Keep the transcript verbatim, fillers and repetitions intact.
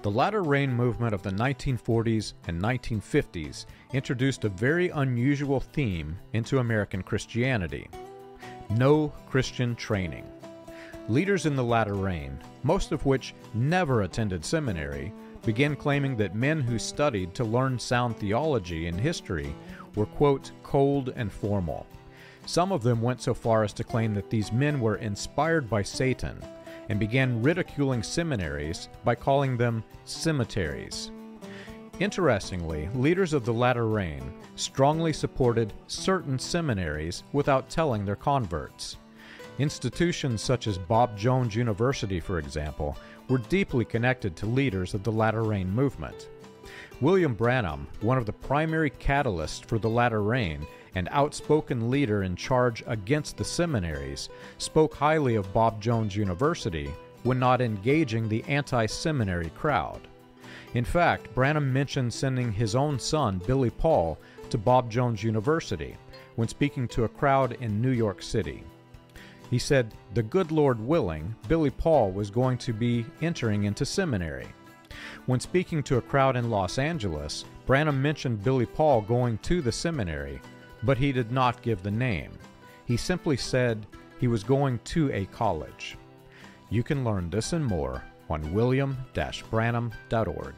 The Latter Rain movement of the nineteen forties and nineteen fifties introduced a very unusual theme into American Christianity: no Christian training. Leaders in the Latter Rain, most of which never attended seminary, began claiming that men who studied to learn sound theology and history were, quote, cold and formal. Some of them went so far as to claim that these men were inspired by Satan and began ridiculing seminaries by calling them cemeteries. Interestingly, leaders of the Latter Rain strongly supported certain seminaries without telling their converts. Institutions such as Bob Jones University, for example, were deeply connected to leaders of the Latter Rain movement. William Branham, one of the primary catalysts for the Latter Rain and outspoken leader in charge against the seminaries, spoke highly of Bob Jones University when not engaging the anti-seminary crowd. In fact, Branham mentioned sending his own son, Billy Paul, to Bob Jones University when speaking to a crowd in New York City. He said, "The good Lord willing, Billy Paul was going to be entering into seminary." When speaking to a crowd in Los Angeles, Branham mentioned Billy Paul going to the seminary, but he did not give the name. He simply said he was going to a college. You can learn this and more on William Branham dot org.